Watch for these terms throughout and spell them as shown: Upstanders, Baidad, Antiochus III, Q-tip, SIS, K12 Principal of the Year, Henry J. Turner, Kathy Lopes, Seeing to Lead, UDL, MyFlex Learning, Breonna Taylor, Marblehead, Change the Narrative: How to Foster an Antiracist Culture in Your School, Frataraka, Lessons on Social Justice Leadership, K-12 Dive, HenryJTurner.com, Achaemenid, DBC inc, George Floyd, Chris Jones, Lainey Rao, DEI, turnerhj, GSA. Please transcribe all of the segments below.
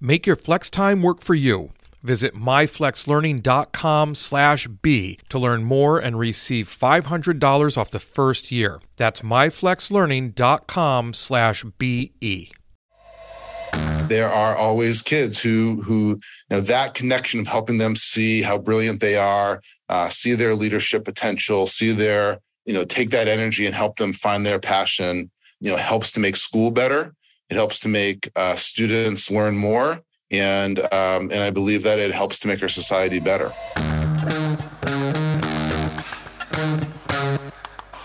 Make your flex time work for you. Visit MyFlexLearning.com/B to learn more and receive $500 off the first year. That's MyFlexLearning.com/BE. There are always kids who that connection of helping them see how brilliant they are, see their leadership potential, see their, take that energy and help them find their passion, helps to make school better. It helps to make students learn more. And I believe that it helps to make our society better.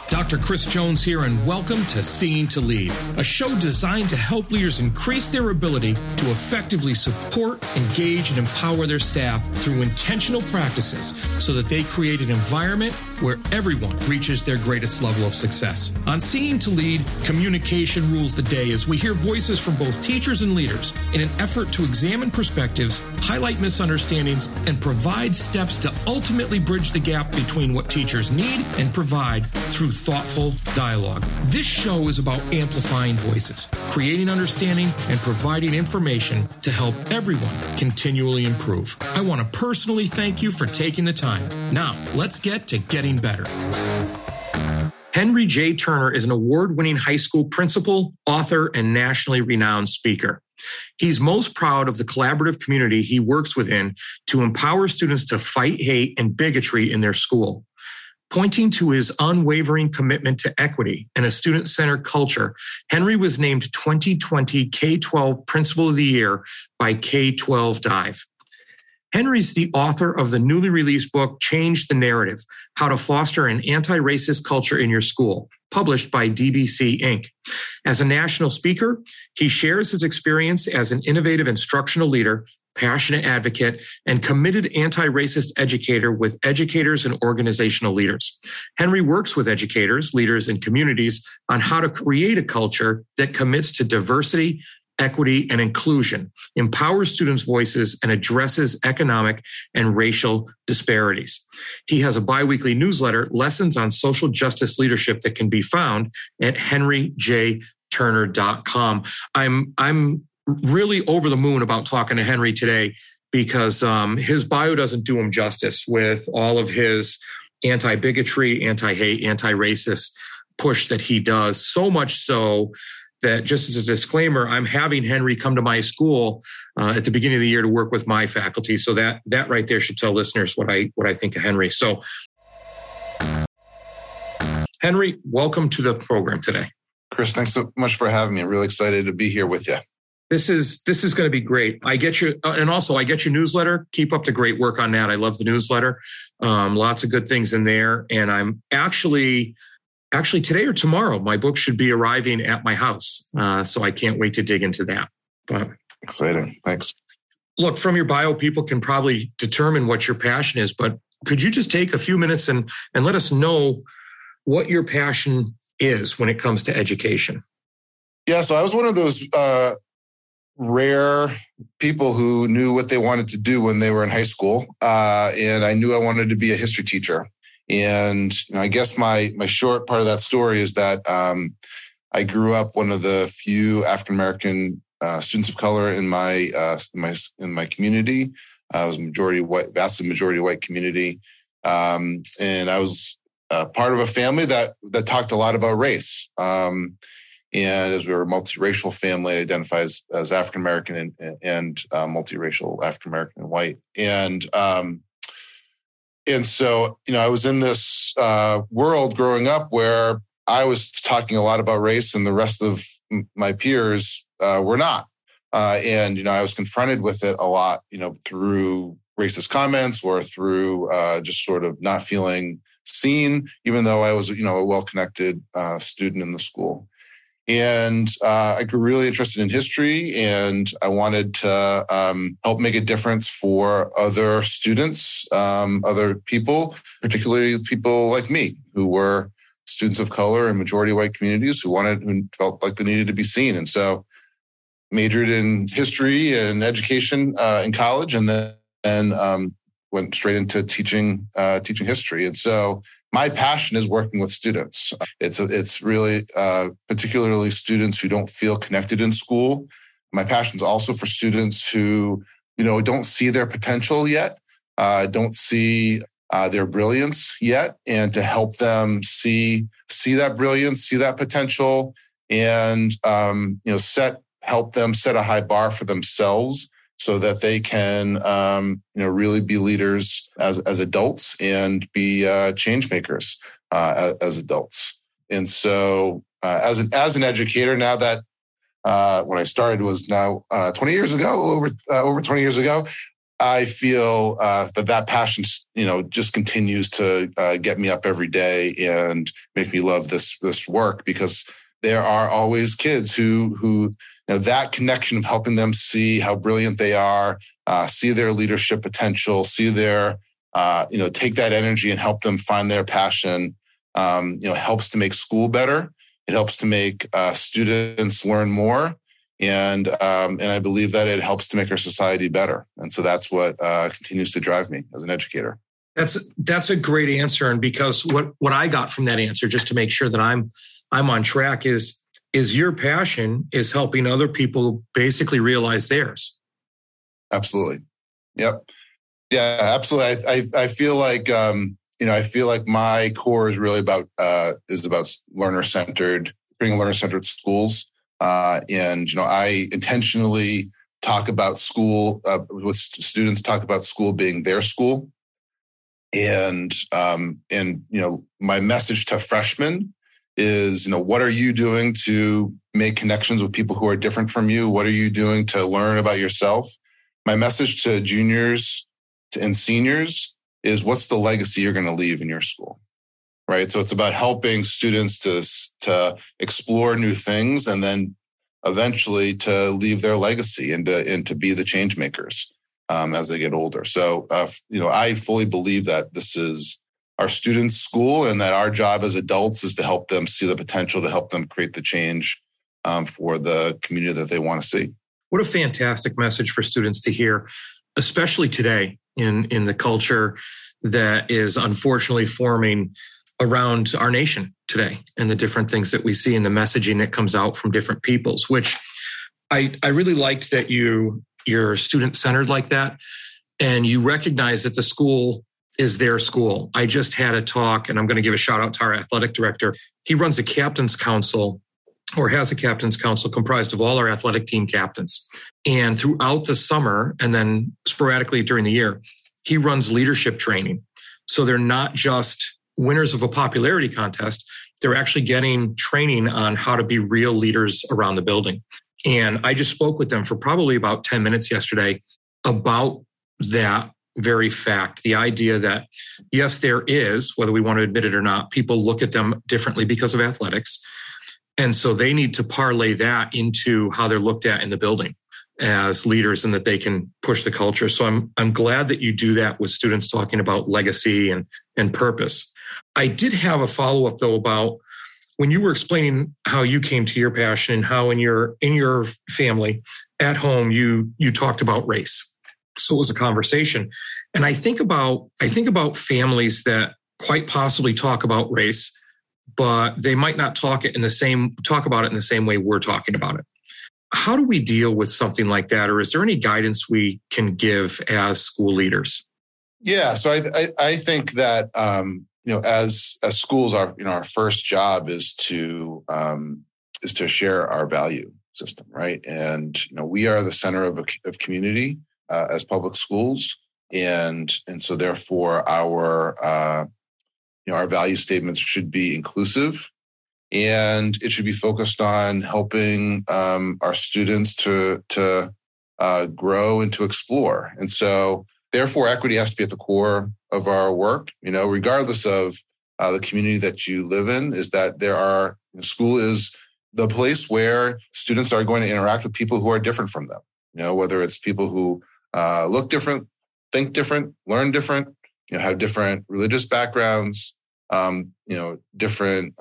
Dr. Chris Jones here, and welcome to Seeing to Lead, a show designed to help leaders increase their ability to effectively support, engage, and empower their staff through intentional practices so that they create an environment where everyone reaches their greatest level of success. On Seeing to Lead, communication rules the day as we hear voices from both teachers and leaders in an effort to examine perspectives, highlight misunderstandings, and provide steps to ultimately bridge the gap between what teachers need and provide through thoughtful dialogue. This show is about amplifying voices, creating understanding, and providing information to help everyone continually improve. I want to personally thank you for taking the time. Now, let's get to getting better. Henry J. Turner is an award-winning high school principal, author, and nationally renowned speaker. He's most proud of the collaborative community he works within to empower students to fight hate and bigotry in their school. Pointing to his unwavering commitment to equity and a student-centered culture, Henry was named 2020 K-12 Principal of the Year by K-12 Dive. Henry's the author of the newly released book, Change the Narrative: How to Foster an Antiracist Culture in Your School, published by DBC Inc. As a national speaker, he shares his experience as an innovative instructional leader, passionate advocate, and committed anti-racist educator with educators and organizational leaders. Henry works with educators, leaders, and communities on how to create a culture that commits to diversity, equity, and inclusion, empowers students' voices, and addresses economic and racial disparities. He has a biweekly newsletter, Lessons on Social Justice Leadership, that can be found at HenryJTurner.com. I'm really over the moon about talking to Henry today because his bio doesn't do him justice with all of his anti-bigotry, anti-hate, anti-racist push that he does. So much so that, just as a disclaimer, I'm having Henry come to my school at the beginning of the year to work with my faculty. So that right there should tell listeners what I think of Henry. So, Henry, welcome to the program today. Chris, thanks so much for having me. I'm really excited to be here with you. This is going to be great. I get you, and also I get your newsletter. Keep up the great work on that. I love the newsletter. Lots of good things in there. And I'm actually today or tomorrow, my book should be arriving at my house. So I can't wait to dig into that. But exciting! Thanks. Look, from your bio, people can probably determine what your passion is. But could you just take a few minutes and let us know what your passion is when it comes to education? Yeah. So I was one of those rare people who knew what they wanted to do when they were in high school. And I knew I wanted to be a history teacher. And I guess my short part of that story is that I grew up one of the few African-American students of color in my community. I was vastly majority white community. And I was part of a family that talked a lot about race. And as we were a multiracial family, I identify as African-American and multiracial, African-American and white. And so, I was in this world growing up where I was talking a lot about race and the rest of my peers were not. And I was confronted with it a lot, through racist comments or through just sort of not feeling seen, even though I was, a well-connected student in the school. And I grew really interested in history, and I wanted to help make a difference for other students, other people, particularly people like me who were students of color in majority white communities who felt like they needed to be seen. And so majored in history and education in college, and then went straight into teaching history. And so my passion is working with students. It's really particularly students who don't feel connected in school. My passion is also for students who, don't see their potential yet, don't see their brilliance yet, and to help them see that brilliance, see that potential, and help them set a high bar for themselves, so that they can, really be leaders as adults and be change makers as adults. And so, as an educator, now that when I started was now 20 years ago, over 20 years ago, I feel that passion, just continues to get me up every day and make me love this work, because there are always kids who. Now, that connection of helping them see how brilliant they are, see their leadership potential, see their, take that energy and help them find their passion, helps to make school better. It helps to make students learn more. And I believe that it helps to make our society better. And so that's what continues to drive me as an educator. That's a great answer. And because what I got from that answer, just to make sure that I'm on track, is your passion is helping other people basically realize theirs. Absolutely. Yep. Yeah, absolutely. I feel like, my core is really about learner-centered, creating learner-centered schools. I intentionally talk about school with students, talk about school being their school. And my message to freshmen is, what are you doing to make connections with people who are different from you? What are you doing to learn about yourself? My message to juniors and seniors is, what's the legacy you're going to leave in your school, right? So it's about helping students to explore new things, and then eventually to leave their legacy and to be the change makers as they get older. So, I fully believe that this is our students' school, and that our job as adults is to help them see the potential, to help them create the change for the community that they want to see. What a fantastic message for students to hear, especially today in the culture that is unfortunately forming around our nation today, and the different things that we see and the messaging that comes out from different peoples, which I really liked that you're student-centered like that, and you recognize that the school is their school. I just had a talk, and I'm going to give a shout out to our athletic director. He runs a captain's council, or has a captain's council, comprised of all our athletic team captains. And throughout the summer, and then sporadically during the year, he runs leadership training. So they're not just winners of a popularity contest. They're actually getting training on how to be real leaders around the building. And I just spoke with them for probably about 10 minutes yesterday about that very fact, the idea that, yes, there is, whether we want to admit it or not, people look at them differently because of athletics. And so they need to parlay that into how they're looked at in the building as leaders, and that they can push the culture. So I'm glad that you do that with students, talking about legacy and purpose. I did have a follow-up, though, about when you were explaining how you came to your passion and how in your family at home, you talked about race. So it was a conversation. And I think about families that quite possibly talk about race, but they might not talk about it in the same way we're talking about it. How do we deal with something like that? Or is there any guidance we can give as school leaders? Yeah. So I think that, as schools, our first job is to share our value system, right? And, we are the center of community. As public schools, and so therefore our value statements should be inclusive, and it should be focused on helping our students to grow and to explore. And so therefore equity has to be at the core of our work, regardless of the community that you live in, is that school is the place where students are going to interact with people who are different from them. You know, whether it's people who look different, think different, learn different, you know, have different religious backgrounds, you know, different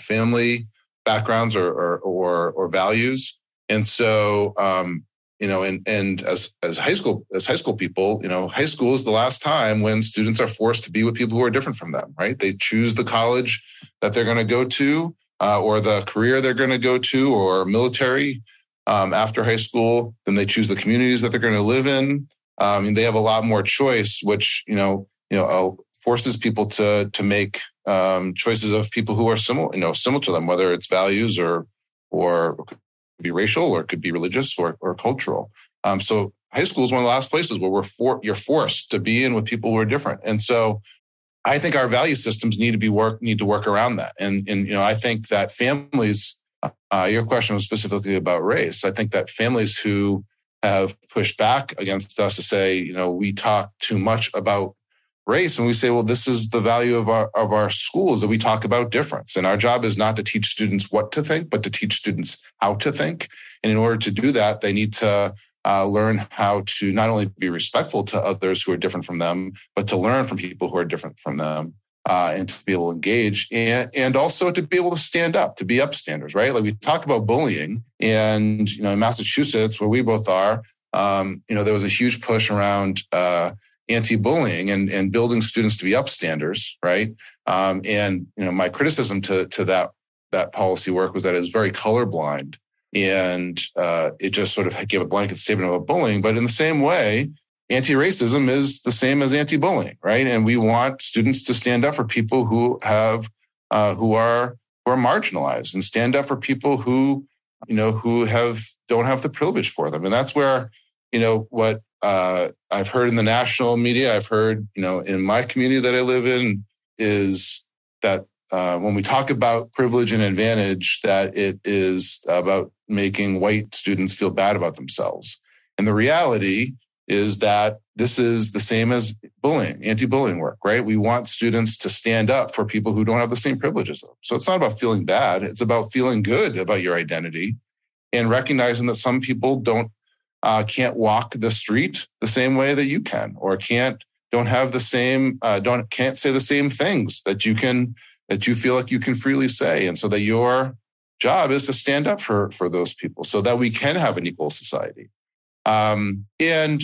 family backgrounds or values. And so, you know, and as high school people, you know, high school is the last time when students are forced to be with people who are different from them, right? They choose the college that they're going to go to, or the career they're going to go to, or military after high school. Then they choose the communities that they're going to live in. And they have a lot more choice, which, forces people to make choices of people who are similar to them, whether it's values or be racial, or it could be religious or cultural. So high school is one of the last places where you're forced to be in with people who are different. And so I think our value systems need to work around that. And you know, I think that families, your question was specifically about race. I think that families who have pushed back against us to say, you know, we talk too much about race, and we say, well, this is the value of our schools, that we talk about difference. And our job is not to teach students what to think, but to teach students how to think. And in order to do that, they need to learn how to not only be respectful to others who are different from them, but to learn from people who are different from them, and to be able to engage, and also to be able to stand up, to be upstanders, right? Like, we talk about bullying, and, you know, in Massachusetts, where we both are, you know, there was a huge push around anti-bullying and building students to be upstanders, right? And, you know, my criticism to that policy work was that it was very colorblind, and it just sort of gave a blanket statement about bullying. But in the same way, anti-racism is the same as anti-bullying, right? And we want students to stand up for people who are marginalized, and stand up for people who, you know, who don't have the privilege for them. And that's where, you know, what I've heard in the national media, I've heard, you know, in my community that I live in, is that when we talk about privilege and advantage, that it is about making white students feel bad about themselves. And the reality is that this is the same as bullying, anti-bullying work, right? We want students to stand up for people who don't have the same privileges. So it's not about feeling bad. It's about feeling good about your identity, and recognizing that some people can't walk the street the same way that you can, or can't say the same things that you feel like you can freely say. And so that your job is to stand up for those people, so that we can have an equal society. And, you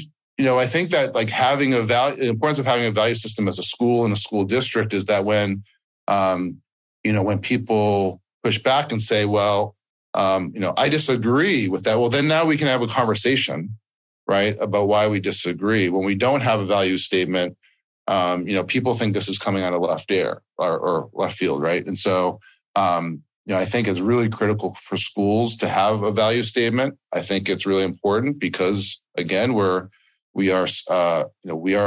know, I think that, like, the importance of having a value system as a school and a school district is that when, you know, when people push back and say, well, you know, I disagree with that, well, then now we can have a conversation, right, about why we disagree. When we don't have a value statement, you know, people think this is coming out of left air or left field, right? And so, you know, I think it's really critical for schools to have a value statement. I think it's really important because, again, we are a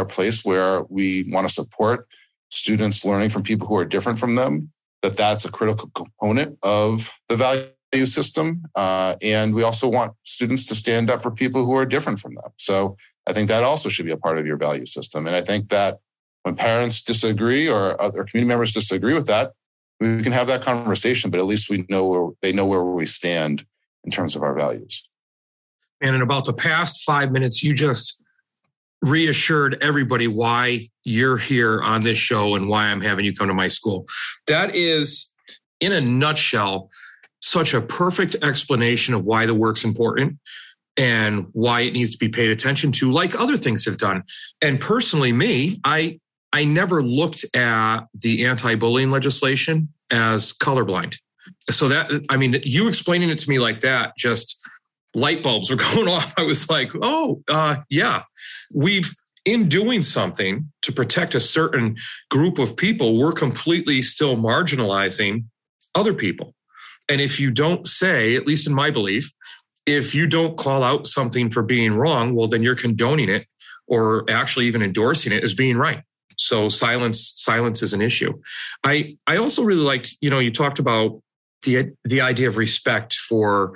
place where we want to support students learning from people who are different from them. That's a critical component of the value system. And we also want students to stand up for people who are different from them. So I think that also should be a part of your value system. And I think that when parents disagree, or other community members disagree with that, we can have that conversation, but at least they know where we stand in terms of our values. And in about the past 5 minutes, you just reassured everybody why you're here on this show and why I'm having you come to my school. That is, in a nutshell, such a perfect explanation of why the work's important and why it needs to be paid attention to, like other things have done. And personally, I never looked at the anti-bullying legislation as colorblind. So you explaining it to me like that, just light bulbs were going off. I was like, oh, yeah, in doing something to protect a certain group of people, we're completely still marginalizing other people. And if you don't say, at least in my belief, if you don't call out something for being wrong, well, then you're condoning it, or actually even endorsing it as being right. So silence is an issue. I also really liked, you know, you talked about the idea of respect for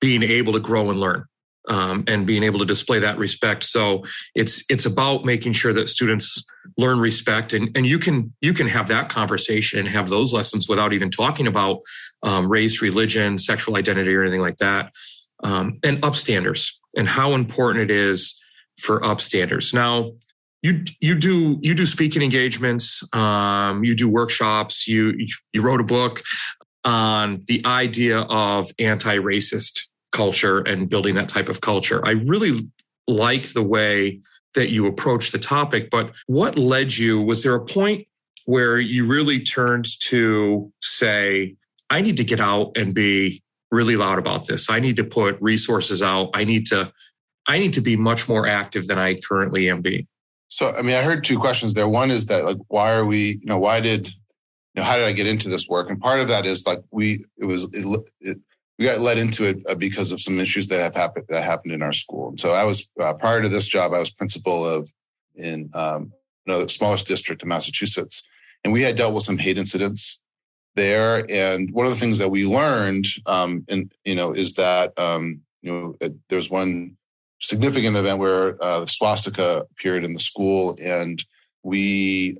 being able to grow and learn. and being able to display that respect. So it's about making sure that students learn respect, and you can have that conversation and have those lessons without even talking about race, religion, sexual identity, or anything like that. And upstanders and how important it is for upstanders. Now, you do speaking engagements, you do workshops, you wrote a book on the idea of anti-racist culture and building that type of culture. I really like the way that you approach the topic, but what led you? Was there a point where you really turned to say, I need to get out and be really loud about this. I need to put resources out. I need to be much more active than I currently am being. So, I mean, I heard two questions there. One is that, like, why are we, you know, why did, you know, how did I get into this work? And part of that is, like, we got led into it because of some issues that happened in our school. And so I was, prior to this job, I was principal in another smallest district in Massachusetts. And we had dealt with some hate incidents there. And one of the things that we learned, is that, there's one significant event where the swastika appeared in the school, and we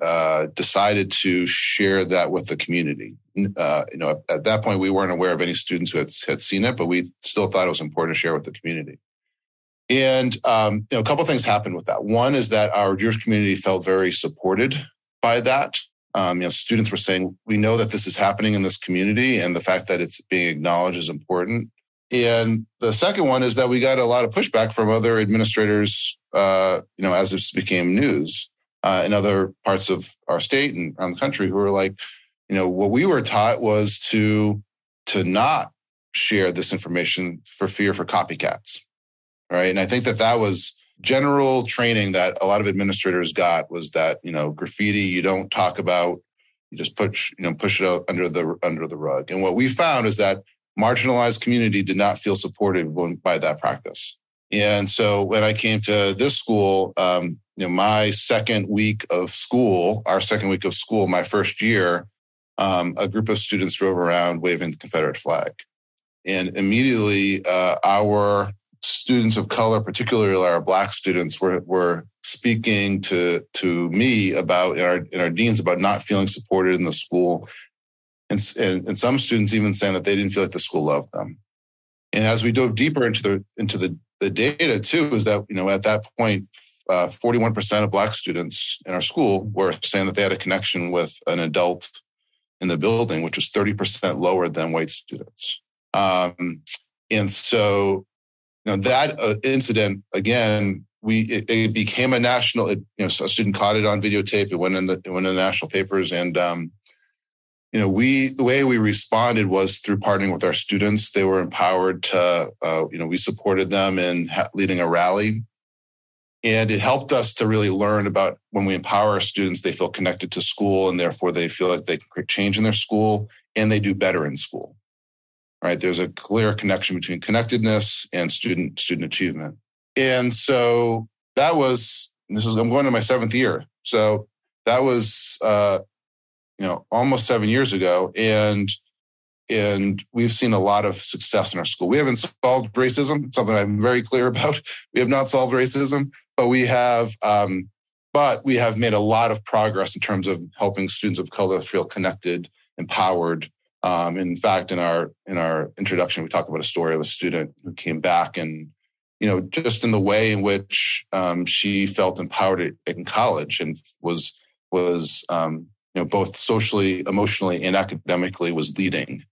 decided to share that with the community. At that point, we weren't aware of any students who had seen it, but we still thought it was important to share with the community. And a couple of things happened with that. One is that our Jewish community felt very supported by that. Students were saying, we know that this is happening in this community, and the fact that it's being acknowledged is important. And the second one is that we got a lot of pushback from other administrators, as this became news in other parts of our state and around the country, who were like, what we were taught was to not share this information for fear for copycats, right? And I think that was general training that a lot of administrators got, was that, graffiti, you don't talk about, you just push it out under the rug. And what we found is that marginalized community did not feel supported by that practice. And so when I came to this school, our second week of school, my first year, a group of students drove around waving the Confederate flag. And immediately our students of color, particularly our Black students, were speaking to me about, and our deans, about not feeling supported in the school. And some students even saying that they didn't feel like the school loved them. And as we dove deeper into the data too, is that, at that point, 41% of Black students in our school were saying that they had a connection with an adult in the building, which was 30% lower than white students. That incident, again, it became a national. A student caught it on videotape. It went in the national papers, and the way we responded was through partnering with our students. They were empowered to, we supported them in leading a rally. And it helped us to really learn about, when we empower our students, they feel connected to school, and therefore they feel like they can create change in their school, and they do better in school. Right? There's a clear connection between connectedness and student achievement. And so I'm going to my seventh year. So that was, almost 7 years ago, and we've seen a lot of success in our school. We haven't solved racism, something I'm very clear about. We have not solved racism, but we have made a lot of progress in terms of helping students of color feel connected, empowered. In fact, in our introduction, we talk about a story of a student who came back, and just in the way in which she felt empowered in college, and was both socially, emotionally, and academically was leading,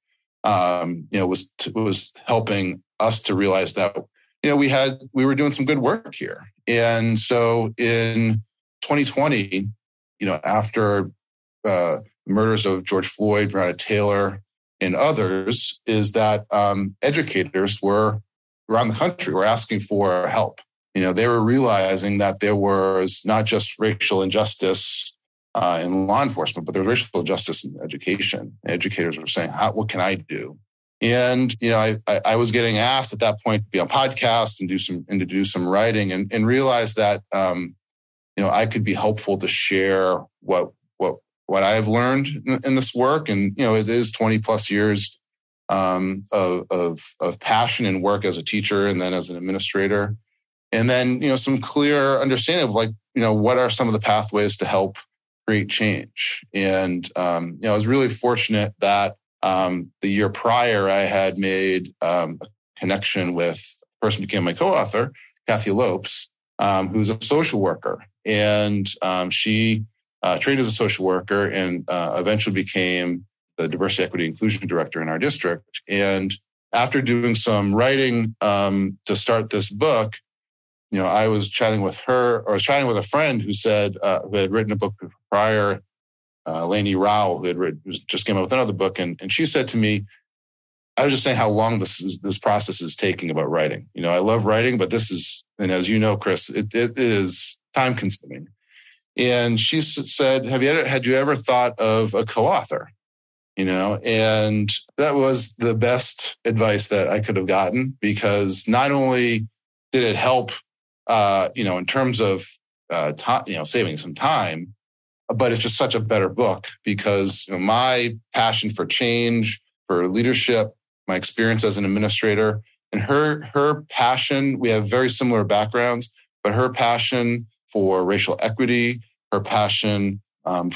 was helping us to realize that, we were doing some good work here. And so in 2020, after murders of George Floyd, Breonna Taylor, and others, is that educators were around the country were asking for help. They were realizing that there was not just racial injustice in law enforcement, but there was racial justice in education. Educators were saying, what can I do? And, I was getting asked at that point to be on podcasts and do some writing, and realized that, I could be helpful to share what I've learned in this work. And, it is 20 plus years of passion and work as a teacher and then as an administrator. And then, you know, some clear understanding of, like, you know, what are some of the pathways to help create change. And, you know, I was really fortunate that the year prior, I had made a connection with a person who became my co-author, Kathy Lopes, who's a social worker. And she trained as a social worker and eventually became the diversity, equity, inclusion director in our district. And after doing some writing to start this book, you know, I was chatting with her, or I was chatting with a friend who said, who had written a book prior, Lainey Rao, who had written, just came out with another book. And she said to me, I was just saying how long this process is taking about writing. You know, I love writing, but this is, and as you know, Chris, it is time consuming. And she said, had you ever thought of a co-author? You know, and that was the best advice that I could have gotten, because not only did it help, you know, in terms of, you know, saving some time, but it's just such a better book, because, you know, my passion for change, for leadership, my experience as an administrator, and her passion, we have very similar backgrounds, but her passion for racial equity, her passion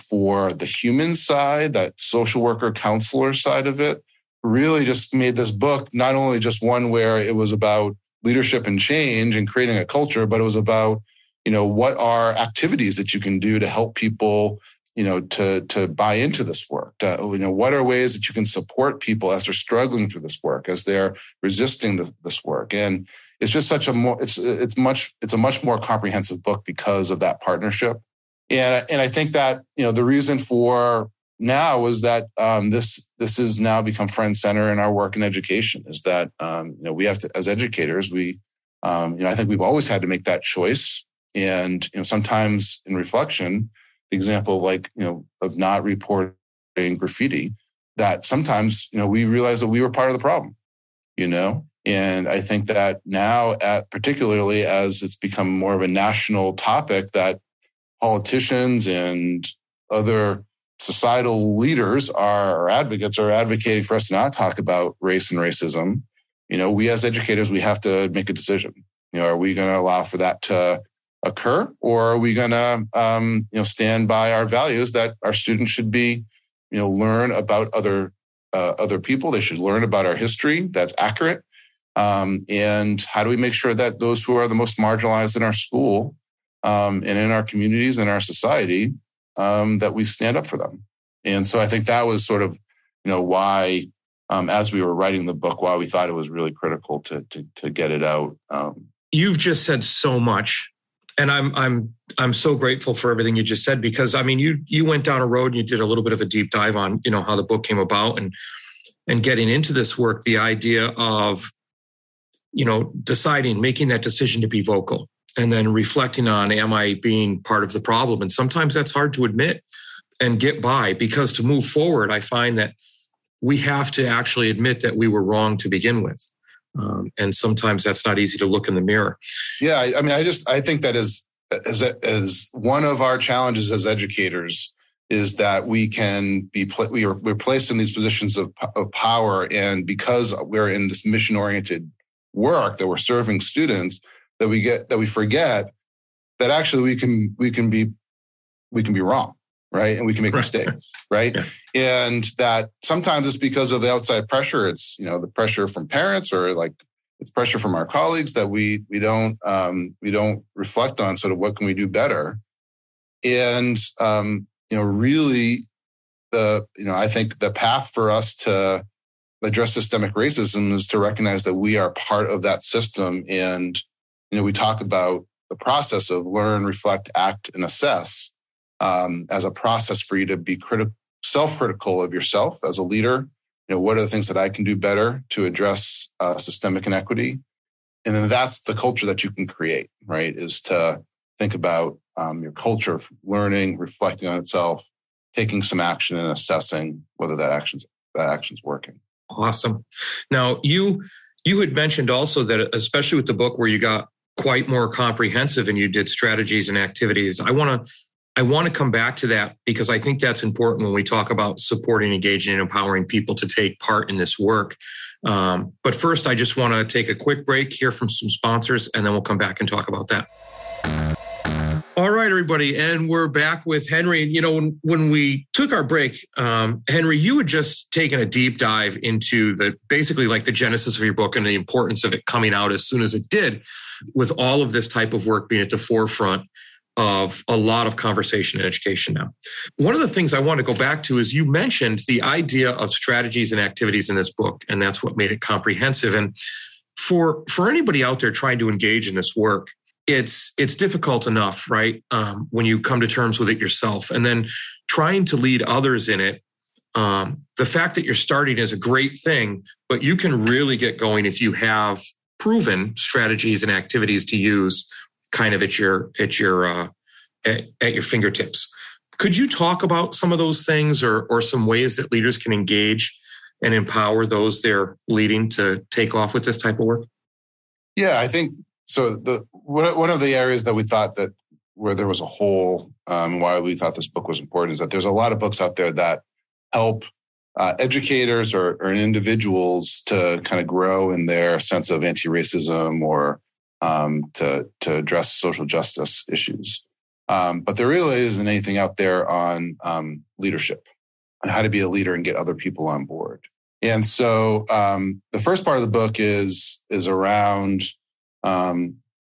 for the human side, that social worker counselor side of it, really just made this book not only just one where it was about leadership and change and creating a culture, but it was about, you know, what are activities that you can do to help people, you know, to buy into this work? You know, what are ways that you can support people as they're struggling through this work, as they're resisting this work? And it's just such a more, it's a much more comprehensive book because of that partnership. And I think that, you know, the reason for now was that this has now become front center in our work in education, is that, you know, we have to, as educators, we, you know, I think we've always had to make that choice. And, you know, sometimes in reflection, the example, like, you know, of not reporting graffiti, that sometimes, you know, we realized that we were part of the problem, you know? And I think that now, particularly as it's become more of a national topic, that politicians and other societal leaders are advocates are advocating for us to not talk about race and racism. You know, we as educators, we have to make a decision. You know, are we going to allow for that to occur, or are we going to, you know, stand by our values that our students should be, you know, learn about other people. They should learn about our history that's accurate. And how do we make sure that those who are the most marginalized in our school and in our communities and our society, that we stand up for them. And so I think that was sort of, you know, why, as we were writing the book, why we thought it was really critical to get it out. You've just said so much, and I'm so grateful for everything you just said, because I mean, you went down a road and you did a little bit of a deep dive on, you know, how the book came about and getting into this work, the idea of, you know, deciding, making that decision to be vocal. And then reflecting on, am I being part of the problem? And sometimes that's hard to admit and get by, because to move forward, I find that we have to actually admit that we were wrong to begin with. And sometimes that's not easy to look in the mirror. Yeah, I mean, I think that is one of our challenges as educators, is that we can be, we're placed in these positions of power. And because we're in this mission-oriented work that we're serving students, we forget that actually we can be wrong, right? And we can make mistakes, right? Yeah. And that sometimes it's because of the outside pressure. It's, you know, the pressure from parents, or like it's pressure from our colleagues, that we don't reflect on sort of what can we do better. And you know, really I think the path for us to address systemic racism is to recognize that we are part of that system. And you know, we talk about the process of learn, reflect, act, and assess as a process for you to be self-critical of yourself as a leader. You know, what are the things that I can do better to address systemic inequity? And then that's the culture that you can create, right? Is to think about your culture of learning, reflecting on itself, taking some action, and assessing whether that action's working. Awesome. Now, you had mentioned also that, especially with the book where you got quite more comprehensive and you did strategies and activities. I want to I want to come back to that because I think that's important when we talk about supporting, engaging, and empowering people to take part in this work. But first, I just want to take a quick break, hear from some sponsors, and then we'll come back and talk about that. All right, everybody. And we're back with Henry. And, you know, when we took our break, Henry, you had just taken a deep dive into the basically like the genesis of your book and the importance of it coming out as soon as it did, with all of this type of work being at the forefront of a lot of conversation in education now. One of the things I want to go back to is you mentioned the idea of strategies and activities in this book, and that's what made it comprehensive. And for anybody out there trying to engage in this work, it's difficult enough, right? When you come to terms with it yourself and then trying to lead others in it. The fact that you're starting is a great thing, but you can really get going if you have proven strategies and activities to use kind of at your fingertips. Could you talk about some of those things or some ways that leaders can engage and empower those they're leading to take off with this type of work? Yeah, I think so. One of the areas that we thought that where there was a hole, why we thought this book was important, is that there's a lot of books out there that help educators or individuals to kind of grow in their sense of anti-racism or to address social justice issues. But there really isn't anything out there on leadership and how to be a leader and get other people on board. And so the first part of the book is around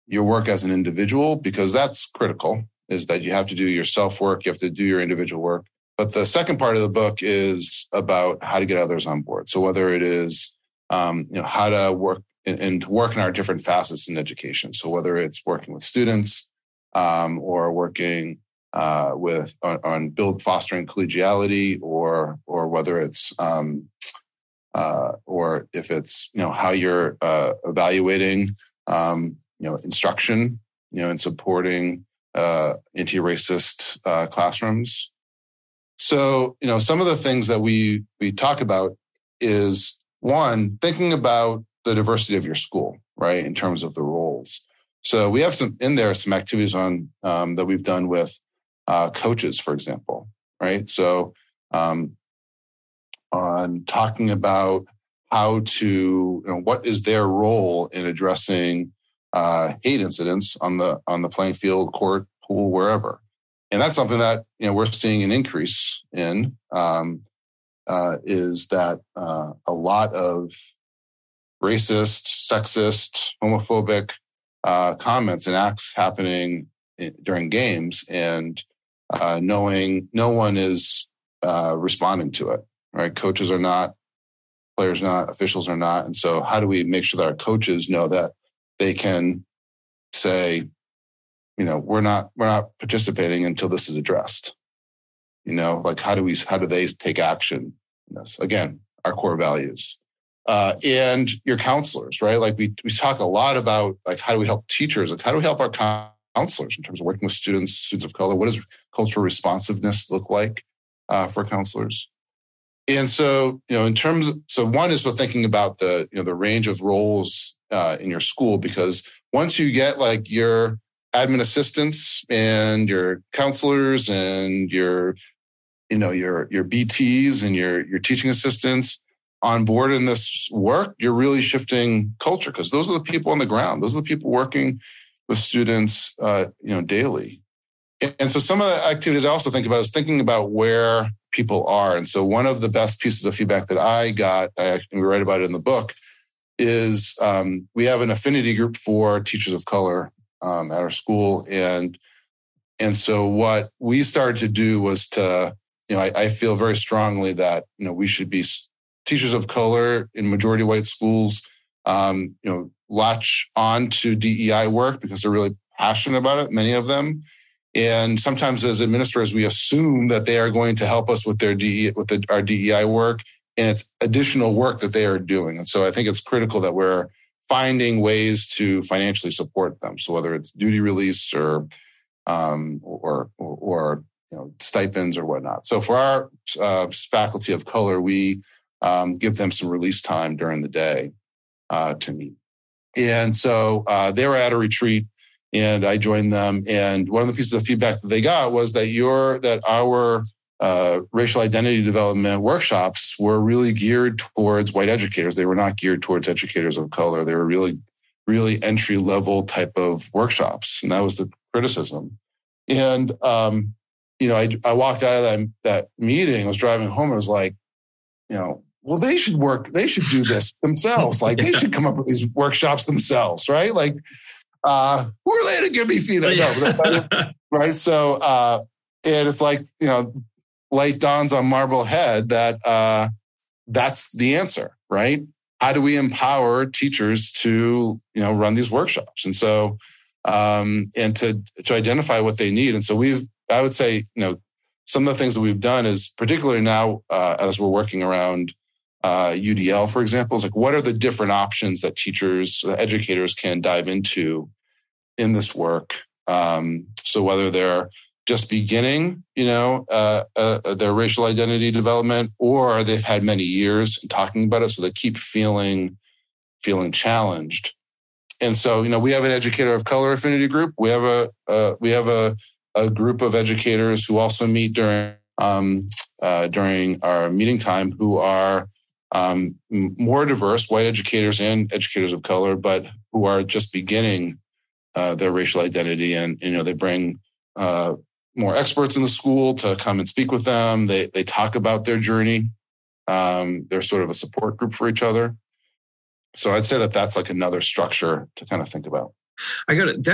your work as an individual, because that's critical, is that you have to do your self-work, you have to do your individual work. But the second part of the book is about how to get others on board. So whether it is how to work and to work in our different facets in education. So whether it's working with students or working fostering collegiality or whether it's or if it's, how you're evaluating instruction, and supporting anti-racist classrooms. So, some of the things that we talk about is, one, thinking about the diversity of your school, right, in terms of the roles. So we have some activities on that we've done with coaches, for example, right? So on talking about how to, what is their role in addressing hate incidents on the playing field, court, pool, wherever. And that's something that, we're seeing an increase in, is that a lot of racist, sexist, homophobic comments and acts happening during games, and knowing no one is responding to it, right? Coaches are not, players not, officials are not. And so how do we make sure that our coaches know that they can say, we're not participating until this is addressed? How do they take action in this? Again, our core values. And your counselors, right? We talk a lot about how do we help teachers? How do we help our counselors in terms of working with students of color? What does cultural responsiveness look like for counselors? And so, one is for thinking about the, the range of roles in your school, because once you get your admin assistants and your counselors and your BTs and your teaching assistants on board in this work, you're really shifting culture, because those are the people on the ground. Those are the people working with students, daily. And so some of the activities I also think about is thinking about where people are. And so one of the best pieces of feedback that I got, and we write about it in the book, is we have an affinity group for teachers of color at our school. And so what we started to do was to, I feel very strongly that, we should be teachers of color in majority white schools, latch on to DEI work because they're really passionate about it, many of them. And sometimes as administrators, we assume that they are going to help us with our DEI work, and it's additional work that they are doing. And so I think it's critical that we're finding ways to financially support them. So whether it's duty release or stipends or whatnot. So for our faculty of color, we give them some release time during the day to meet. And so they were at a retreat and I joined them. And one of the pieces of feedback that they got was that our racial identity development workshops were really geared towards white educators. They were not geared towards educators of color. They were really entry-level type of workshops. And that was the criticism. And, I walked out of that meeting, I was driving home, and I was like, well, they should do this themselves. Like, they should come up with these workshops themselves, right? Like, who are they to give me feedback? No, right? So, and it's like, light dawns on Marblehead that that's the answer, right? How do we empower teachers to, run these workshops? And so, and to identify what they need. And so I would say, some of the things that we've done is, particularly now as we're working around UDL, for example, is like, what are the different options that educators can dive into in this work? So whether they're just beginning, their racial identity development, or they've had many years talking about it, so they keep feeling challenged. And so, we have an educator of color affinity group. We have a group of educators who also meet during our meeting time, who are more diverse, white educators and educators of color, but who are just beginning their racial identity, and they bring more experts in the school to come and speak with them. They talk about their journey. They're sort of a support group for each other. So I'd say that that's like another structure to kind of think about. I got it.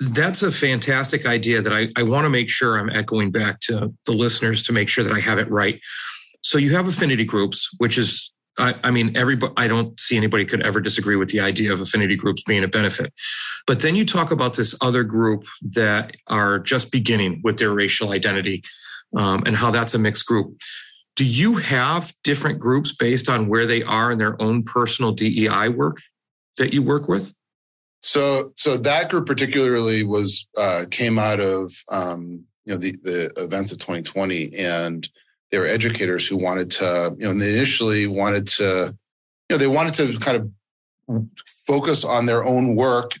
That's a fantastic idea that I want to make sure I'm echoing back to the listeners to make sure that I have it right. So you have affinity groups, which is, everybody. I don't see anybody could ever disagree with the idea of affinity groups being a benefit. But then you talk about this other group that are just beginning with their racial identity, and how that's a mixed group. Do you have different groups based on where they are in their own personal DEI work that you work with? So that group particularly was came out of the events of 2020, and they were educators who wanted to, they wanted to kind of focus on their own work.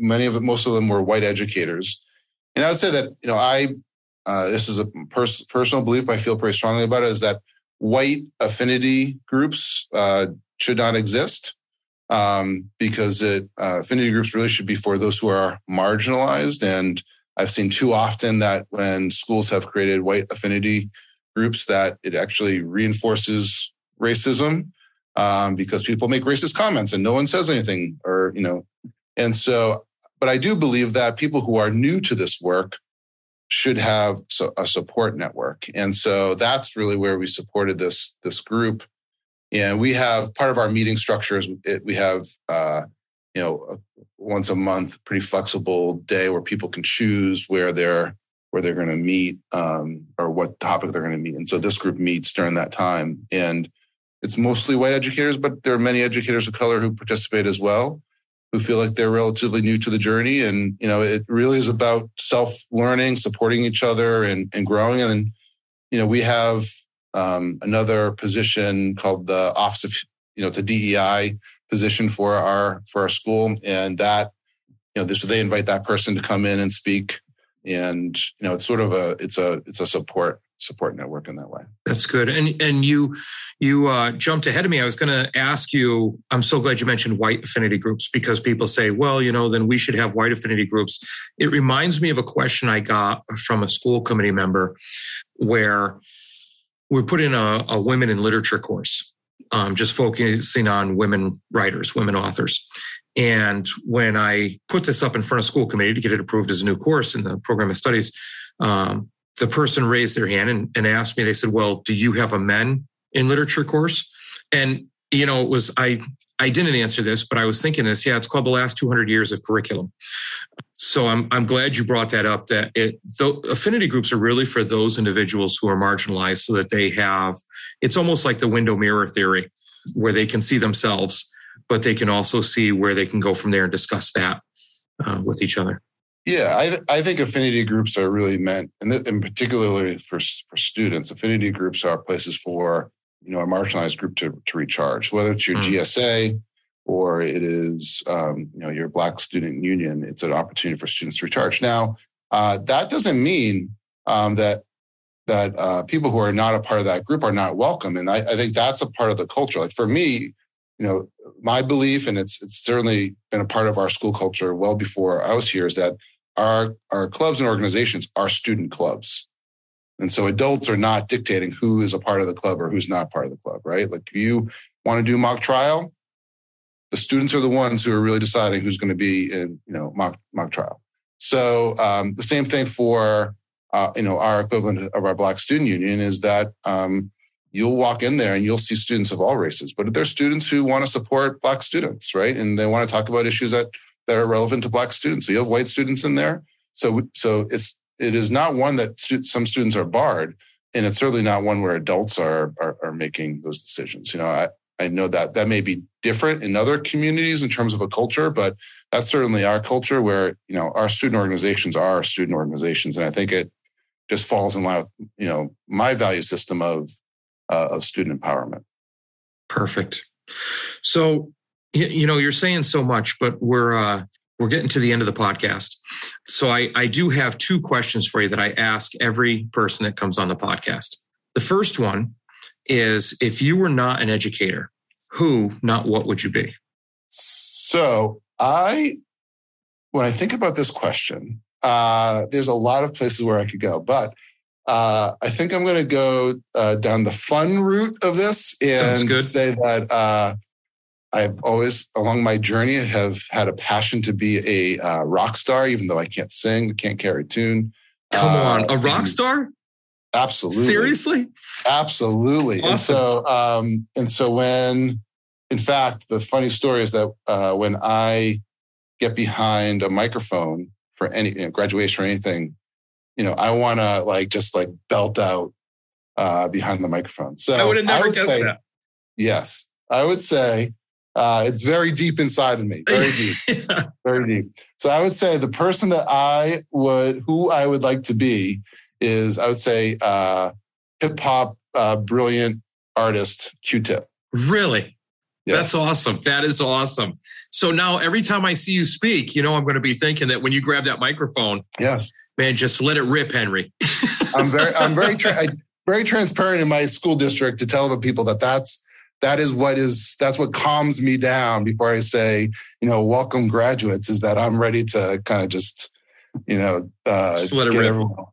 Most of them were white educators. And I would say that, this is a personal belief, but I feel pretty strongly about it, is that white affinity groups should not exist, because affinity groups really should be for those who are marginalized. And I've seen too often that when schools have created white affinity groups, that it actually reinforces racism, because people make racist comments and no one says anything, and so, but I do believe that people who are new to this work should have a support network. And so that's really where we supported this group. And we have part of our meeting structures. We have, once a month, pretty flexible day where people can choose where they're going to meet, or what topic they're going to meet. And so this group meets during that time. And it's mostly white educators, but there are many educators of color who participate as well, who feel like they're relatively new to the journey. And, it really is about self-learning, supporting each other and growing. And then, we have another position called the Office of, it's a DEI position for our school. And that, they invite that person to come in and speak. And it's sort of a support network in that way. That's good. And you jumped ahead of me. I was going to ask you. I'm so glad you mentioned white affinity groups, because people say, well, then we should have white affinity groups. It reminds me of a question I got from a school committee member, where we put in a women in literature course, just focusing on women writers, women authors. And when I put this up in front of school committee to get it approved as a new course in the program of studies, the person raised their hand and asked me, they said, well, do you have a men in literature course? And, it was, I didn't answer this, but I was thinking this, it's called the last 200 years of curriculum. So I'm glad you brought that up, that affinity groups are really for those individuals who are marginalized, so that they have, it's almost like the window mirror theory, where they can see themselves, but they can also see where they can go from there and discuss that with each other. Yeah, I think affinity groups are really meant, and particularly for students, affinity groups are places for a marginalized group to recharge, whether it's your GSA or it is, your Black Student Union, it's an opportunity for students to recharge. Now, that doesn't mean that people who are not a part of that group are not welcome. And I think that's a part of the culture. Like for me, my belief, and it's certainly been a part of our school culture well before I was here, is that our clubs and organizations are student clubs. And so adults are not dictating who is a part of the club or who's not part of the club, right? Like if you want to do mock trial, the students are the ones who are really deciding who's going to be in, mock trial. So the same thing for, our equivalent of our Black Student Union is that you'll walk in there and you'll see students of all races, but there's students who want to support Black students, right? And they want to talk about issues that are relevant to Black students. So you have white students in there. So it is not one that some students are barred, and it's certainly not one where adults are making those decisions. I know that may be different in other communities in terms of a culture, but that's certainly our culture where, our student organizations are student organizations. And I think it just falls in line with, my value system of student empowerment. Perfect. So, you're saying so much, but we're getting to the end of the podcast. So I do have two questions for you that I ask every person that comes on the podcast. The first one is, if you were not an educator, who, not what, would you be? So when I think about this question, there's a lot of places where I could go, but I think I'm going to go down the fun route of this and say that I've always, along my journey, have had a passion to be a rock star, even though I can't sing, can't carry a tune. Come on, a rock star? Absolutely. Seriously? Absolutely. Awesome. And so when, in fact, the funny story is that when I get behind a microphone for any graduation or anything, I want to just belt out behind the microphone. So I would have never guessed that. Yes, I would say it's very deep inside of me. Very deep. Yeah. Very deep. So I would say the person that who I would like to be is, I would say, hip-hop brilliant artist Q-tip. Really? Yes. That's awesome. That is awesome. So now every time I see you speak, I'm going to be thinking that when you grab that microphone, yes, man, just let it rip, Henry. I'm very transparent in my school district to tell the people that's what calms me down before I say, welcome graduates, is that I'm ready to kind of just get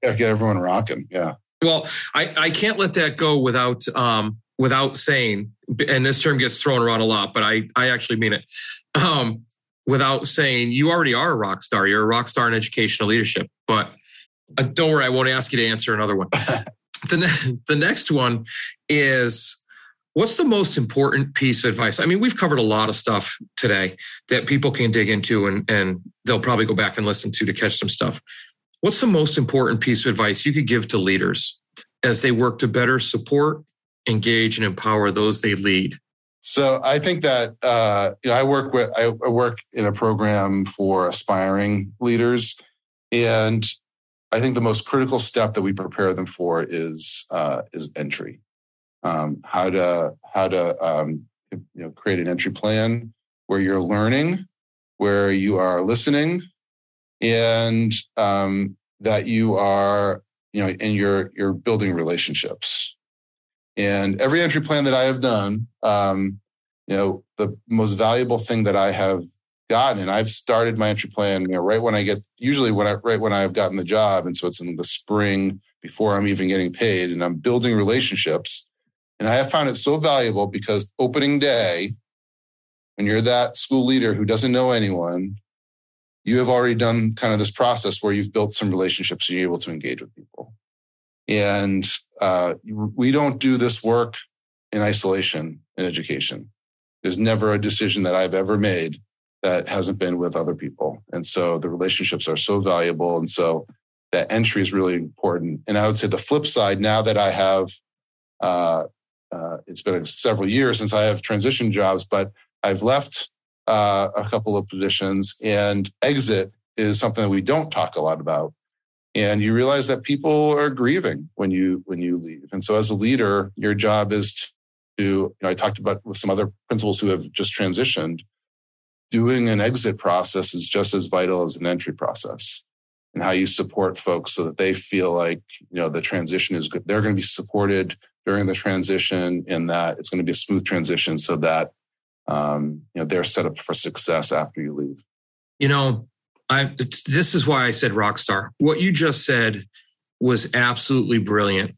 everyone rocking. Yeah. Well, I can't let that go without saying, and this term gets thrown around a lot, but I actually mean it. Without saying, you already are a rock star. You're a rock star in educational leadership, but don't worry, I won't ask you to answer another one. The next one is, what's the most important piece of advice? I mean, we've covered a lot of stuff today that people can dig into and they'll probably go back and listen to catch some stuff. What's the most important piece of advice you could give to leaders as they work to better support, engage, and empower those they lead? So I think that, I work in a program for aspiring leaders. And I think the most critical step that we prepare them for is entry. How to create an entry plan where you're learning, where you are listening, and that you are, and you're building relationships. And every entry plan that I have done, the most valuable thing that I have gotten, and I've started my entry plan, right when I've gotten the job, and so it's in the spring before I'm even getting paid, and I'm building relationships. And I have found it so valuable because opening day, when you're that school leader who doesn't know anyone, you have already done kind of this process where you've built some relationships and you're able to engage with people. And we don't do this work in isolation in education. There's never a decision that I've ever made that hasn't been with other people. And so the relationships are so valuable. And so that entry is really important. And I would say the flip side, now that I have... it's been several years since I have transitioned jobs, but I've left a couple of positions, and exit is something that we don't talk a lot about. And you realize that people are grieving when you leave. And so as a leader, your job is to, I talked about with some other principals who have just transitioned, doing an exit process is just as vital as an entry process, and how you support folks so that they feel like, you know, the transition is good. They're going to be supported during the transition, and that it's going to be a smooth transition so that, you know, they're set up for success after you leave. You know, this is why I said rock star. What you just said was absolutely brilliant.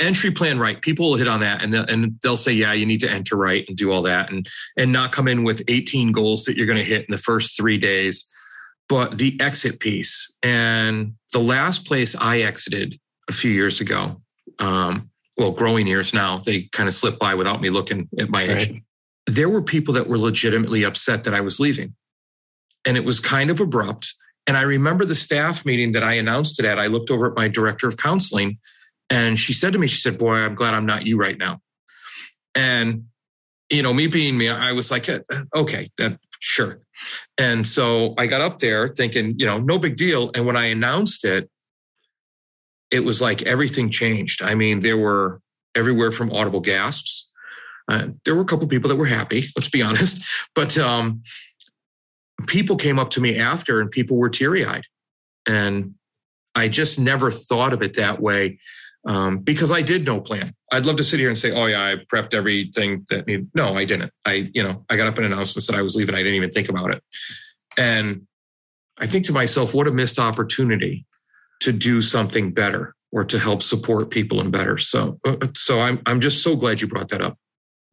Entry plan, right? People will hit on that and they'll say, yeah, you need to enter right and do all that and not come in with 18 goals that you're going to hit in the first 3 days. But the exit piece, and the last place I exited a few years ago, growing years now, they kind of slipped by without me looking at my age. Right. There were people that were legitimately upset that I was leaving, and it was kind of abrupt. And I remember the staff meeting that I announced it at. I looked over at my director of counseling, and she said to me, she said, boy, I'm glad I'm not you right now. And, you know, me being me, I was like, okay, sure. And so I got up there thinking, you know, no big deal. And when I announced it, it was like everything changed. I mean, there were everywhere from audible gasps. There were a couple of people that were happy, let's be honest. But people came up to me after, and people were teary-eyed. And I just never thought of it that way because I did no plan. I'd love to sit here and say, oh yeah, I prepped everything that needed. No, I didn't. I got up and announced and said I was leaving. I didn't even think about it. And I think to myself, what a missed opportunity to do something better or to help support people and better. So I'm just so glad you brought that up.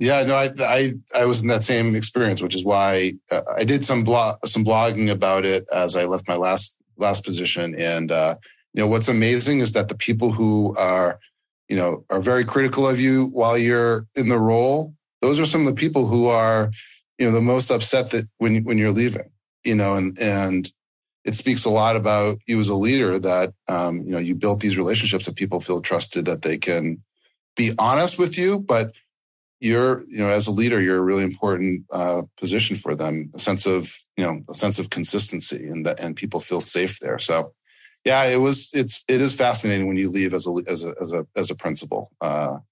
Yeah, no, I was in that same experience, which is why I did some blogging about it as I left my last position. And you know, what's amazing is that the people who are, you know, are very critical of you while you're in the role, those are some of the people who are, you know, the most upset that when you're leaving, you know, and it speaks a lot about you as a leader that you know, you built these relationships that people feel trusted, that they can be honest with you, but you're, you know, as a leader, you're a really important position for them. A sense of consistency, and people feel safe there. So, yeah, it is fascinating when you leave as a principal, how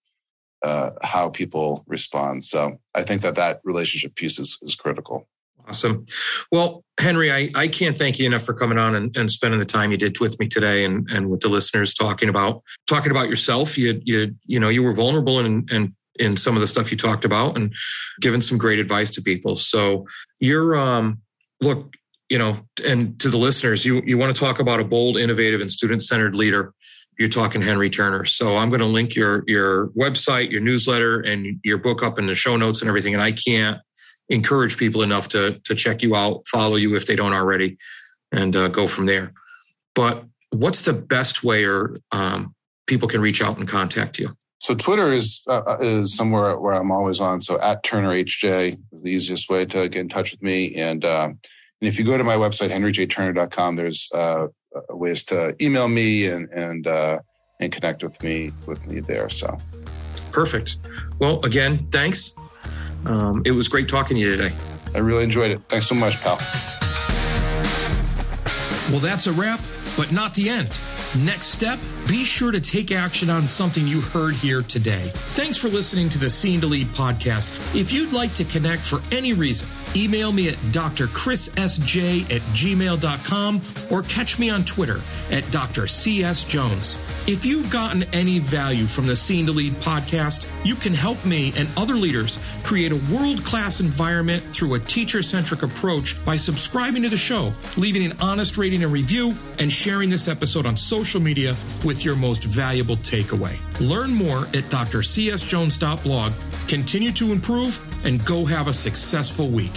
people respond. So, I think that relationship piece is critical. Awesome. Well, Henry, I can't thank you enough for coming on and spending the time you did with me today and with the listeners talking about yourself. You know, you were vulnerable and in some of the stuff you talked about, and given some great advice to people. So you're, look, you know, and to the listeners, you want to talk about a bold, innovative, and student-centered leader, you're talking Henry Turner. So I'm going to link your website, your newsletter, and your book up in the show notes and everything. And I can't encourage people enough to check you out, follow you if they don't already, and go from there. But what's the best way people can reach out and contact you? So Twitter is somewhere where I'm always on. So @TurnerHJ is the easiest way to get in touch with me. And if you go to my website, HenryJTurner.com, there's ways to email me and connect with me there. So perfect. Well, again, thanks. It was great talking to you today. I really enjoyed it. Thanks so much, pal. Well, that's a wrap, but not the end. Next step, be sure to take action on something you heard here today. Thanks for listening to the Seeing to Lead podcast. If you'd like to connect for any reason, email me at drchrissj@gmail.com or catch me on Twitter at drcsjones. If you've gotten any value from the Seeing to Lead podcast, you can help me and other leaders create a world-class environment through a teacher-centric approach by subscribing to the show, leaving an honest rating and review, and sharing this episode on social media with your most valuable takeaway. Learn more at drcsjones.blog. Continue to improve and go have a successful week.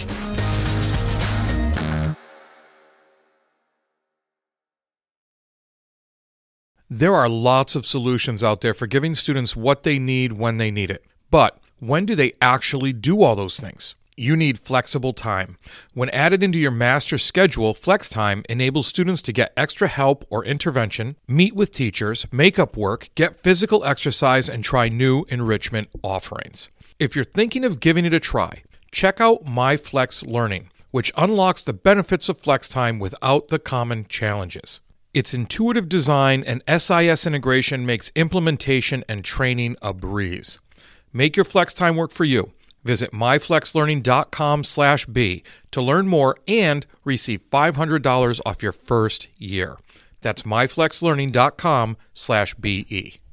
There are lots of solutions out there for giving students what they need when they need it. But when do they actually do all those things? You need flexible time. When added into your master schedule, flex time enables students to get extra help or intervention, meet with teachers, make up work, get physical exercise, and try new enrichment offerings. If you're thinking of giving it a try, check out MyFlex Learning, which unlocks the benefits of flex time without the common challenges. Its intuitive design and SIS integration makes implementation and training a breeze. Make your flex time work for you. Visit myflexlearning.com/B to learn more and receive $500 off your first year. That's myflexlearning.com/BE.